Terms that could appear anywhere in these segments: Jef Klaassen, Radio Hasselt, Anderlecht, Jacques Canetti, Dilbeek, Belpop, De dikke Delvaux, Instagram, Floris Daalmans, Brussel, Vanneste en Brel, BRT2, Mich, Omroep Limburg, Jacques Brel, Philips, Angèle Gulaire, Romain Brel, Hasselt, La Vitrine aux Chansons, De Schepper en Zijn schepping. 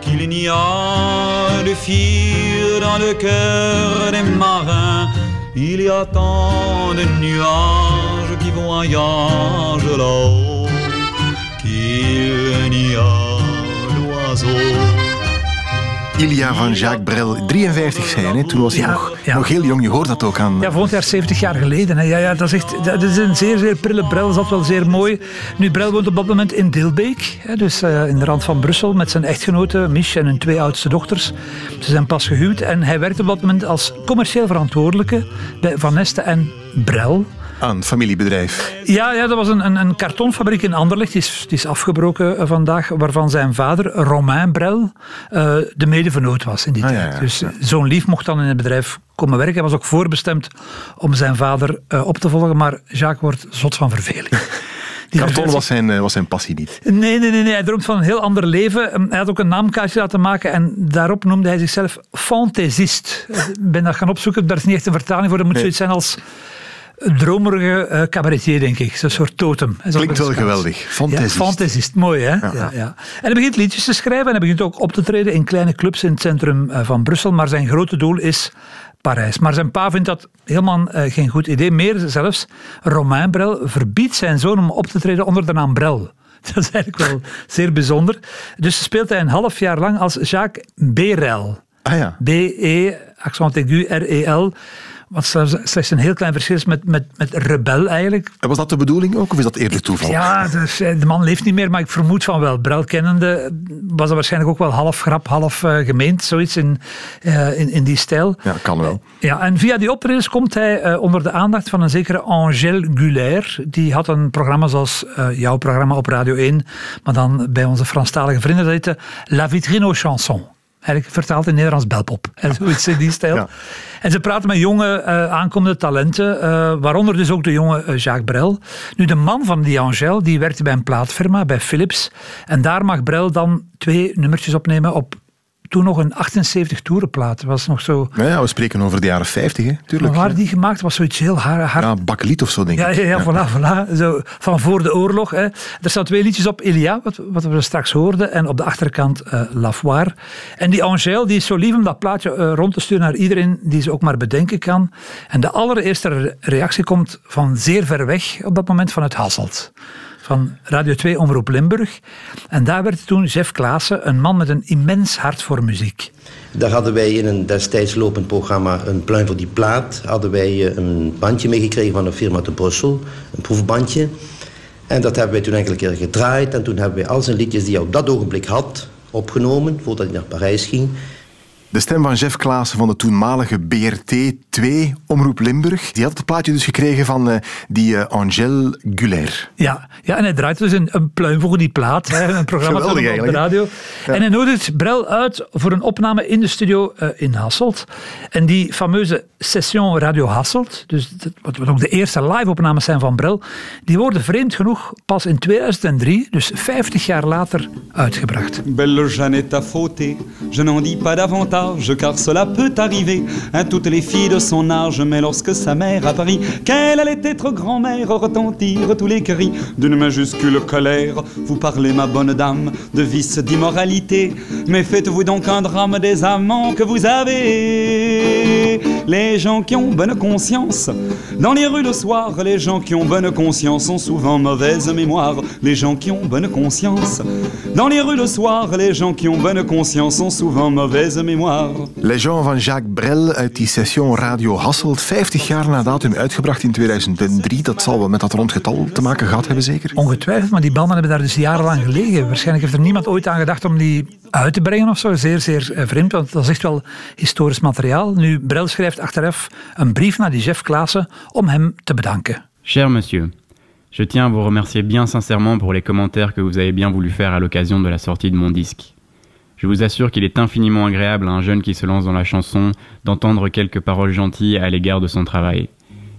qu'il n'y a de fire dans le cœur des marins. Il y a tant de nuages qui voyagent là-haut qu'il n'y a d'oiseaux. Ilia van Jacques Brel, 53 zijn, hè? Toen was hij nog heel jong, je hoort dat ook aan. Ja, volgend jaar 70 jaar geleden. Hè? Ja, dat is een zeer, zeer prille Brel, dat is wel zeer mooi. Nu, Brel woont op dat moment in Dilbeek, hè? Dus in de rand van Brussel, met zijn echtgenote Mich en hun twee oudste dochters. Ze zijn pas gehuwd en hij werkt op dat moment als commercieel verantwoordelijke bij Vanneste en Brel. Aan het familiebedrijf. Ja, dat was een kartonfabriek in Anderlecht. Die is afgebroken vandaag. Waarvan zijn vader, Romain Brel, de medevernoot was in die tijd. Ja. Dus zo'n lief mocht dan in het bedrijf komen werken. Hij was ook voorbestemd om zijn vader op te volgen. Maar Jacques wordt zot van verveling. Karton was zijn passie niet. Nee. Hij droomt van een heel ander leven. Hij had ook een naamkaartje laten maken en daarop noemde hij zichzelf fantaisist. Ik ben dat gaan opzoeken. Daar is niet echt een vertaling voor. Dat moet zoiets zijn als... Een dromerige cabaretier, denk ik. Zo'n soort totem. Klinkt wel geweldig. Fantaisist. Ja, fantaisist. Mooi, hè? Ja. En hij begint liedjes te schrijven en hij begint ook op te treden in kleine clubs in het centrum van Brussel. Maar zijn grote doel is Parijs. Maar zijn pa vindt dat helemaal geen goed idee. Meer zelfs, Romain Brel verbiedt zijn zoon om op te treden onder de naam Brel. Dat is eigenlijk wel zeer bijzonder. Dus speelt hij een half jaar lang als Jacques Brel. Ah ja. B-E, accent aigu, R-E-L... Wat slechts een heel klein verschil is met Rebel eigenlijk. En was dat de bedoeling ook, of is dat eerder toeval? Ja, dus, de man leeft niet meer, maar ik vermoed van wel. Brel kennende was dat waarschijnlijk ook wel half grap, half gemeend. Zoiets in die stijl. Ja, kan wel. Ja, en via die optredens komt hij onder de aandacht van een zekere Angèle Gulaire. Die had een programma zoals jouw programma op Radio 1, maar dan bij onze Franstalige vrienden. Dat heette La Vitrine aux Chansons. Eigenlijk vertaald in Nederlands belpop. En zoiets in die stijl. Ja. En ze praten met jonge aankomende talenten. Waaronder dus ook de jonge Jacques Brel. Nu, de man van die Angèle, die werkte bij een plaatfirma, bij Philips. En daar mag Brel dan 2 nummertjes opnemen op toen nog een 78-toerenplaat. Was nog zo... Ja, we spreken over de jaren 50, hè? Tuurlijk. Maar waar die gemaakt was, zoiets heel hard. Ja, bakkeliet of zo, denk ik. Ja, voilà. Zo, van voor de oorlog. Hè. Er staan 2 liedjes op Ilia, wat we straks hoorden, en op de achterkant Lavoir. En die Angèle, die is zo lief om dat plaatje rond te sturen naar iedereen die ze ook maar bedenken kan. En de allereerste reactie komt van zeer ver weg, op dat moment, vanuit Hasselt. Van Radio 2 Omroep Limburg. En daar werd toen Jef Klaassen, een man met een immens hart voor muziek. Daar hadden wij in een destijds lopend programma Een pluim voor die plaat. Hadden wij een bandje meegekregen van een firma te Brussel. Een proefbandje. En dat hebben wij toen enkele keer gedraaid. En toen hebben wij al zijn liedjes die hij op dat ogenblik had opgenomen. Voordat hij naar Parijs ging. De stem van Jef Klaassen van de toenmalige BRT2 Omroep Limburg. Die had het plaatje dus gekregen van die Angèle Gulaire. Ja, en hij draait dus een pluim voor die plaat. Een programma op de radio. Ja. En hij nodigt Brel uit voor een opname in de studio in Hasselt. En die fameuze session Radio Hasselt, dus wat ook de eerste live-opnames zijn van Brel, die worden vreemd genoeg pas in 2003, dus 50 jaar later, uitgebracht. Belle Jeannette à fauté, je n'en dis pas davantage. Car cela peut arriver à toutes les filles de son âge. Mais lorsque sa mère à Paris, qu'elle allait être grand-mère, retentirent tous les cris d'une majuscule colère. Vous parlez, ma bonne dame, de vice, d'immoralité, mais faites-vous donc un drame des amants que vous avez. Les gens qui ont bonne conscience dans les rues le soir, les gens qui ont bonne conscience ont souvent mauvaise mémoire. Les gens qui ont bonne conscience dans les rues le soir, les gens qui ont bonne conscience ont souvent mauvaise mémoire. Les gens van Jacques Brel uit die session Radio Hasselt, 50 jaar na datum uitgebracht in 2003. Dat zal wel met dat rondgetal te maken gehad hebben, zeker? Ongetwijfeld, maar die banden hebben daar dus jarenlang gelegen. Waarschijnlijk heeft er niemand ooit aan gedacht om die uit te brengen of zo. Zeer, zeer vreemd, want dat is echt wel historisch materiaal. Nu, Brel schrijft achteraf een brief naar die Jef Klaassen om hem te bedanken. Cher monsieur, je tiens à vous remercier bien sincèrement pour les commentaires que vous avez bien voulu faire à l'occasion de la sortie de mon disque. Je vous assure qu'il est infiniment agréable à un jeune qui se lance dans la chanson d'entendre quelques paroles gentilles à l'égard de son travail.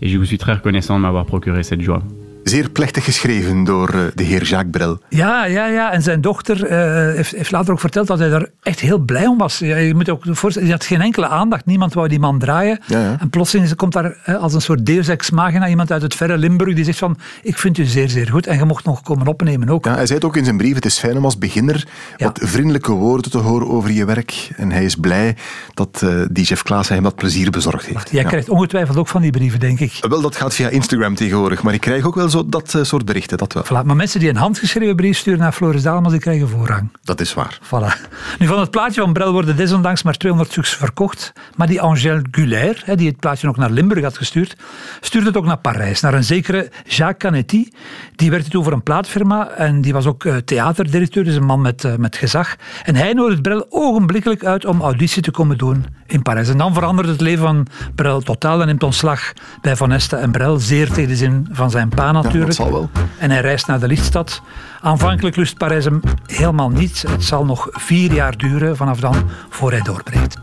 Et je vous suis très reconnaissant de m'avoir procuré cette joie. Zeer plechtig geschreven door de heer Jacques Brel. Ja. En zijn dochter heeft later ook verteld dat hij daar echt heel blij om was. Je moet je ook voorstellen, hij had geen enkele aandacht. Niemand wou die man draaien. Ja. En plotseling komt daar als een soort deus ex machina iemand uit het verre Limburg die zegt van, ik vind u zeer, zeer goed. En je mocht nog komen opnemen ook. Ja, hij zei het ook in zijn brief, het is fijn om als beginner wat vriendelijke woorden te horen over je werk. En hij is blij dat die Jef Klaassen hem dat plezier bezorgd heeft. Jij krijgt ongetwijfeld ook van die brieven, denk ik. Wel, dat gaat via Instagram tegenwoordig. Maar ik krijg ook wel dat soort berichten, dat wel. Voilà, maar mensen die een handgeschreven brief sturen naar Floris Daalmans, die krijgen voorrang. Dat is waar. Voilà. Nu, van het plaatje van Brel worden desondanks maar 200 stuks verkocht, maar die Angèle Gulaire, die het plaatje ook naar Limburg had gestuurd, stuurde het ook naar Parijs, naar een zekere Jacques Canetti. Die werkte toen voor een plaatfirma en die was ook theaterdirecteur, dus een man met gezag. En hij nodigde Brel ogenblikkelijk uit om auditie te komen doen in Parijs. En dan verandert het leven van Brel totaal en neemt ontslag bij Vanneste en Brel, zeer tegen de zin van zijn pa natuurlijk. Ja, dat zal wel. En hij reist naar de lichtstad. Aanvankelijk lust Parijs hem helemaal niet. Het zal nog 4 jaar duren vanaf dan voor hij doorbreekt.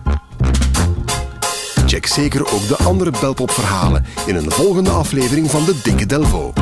Check zeker ook de andere Belpop-verhalen in een volgende aflevering van De Dikke Delvaux.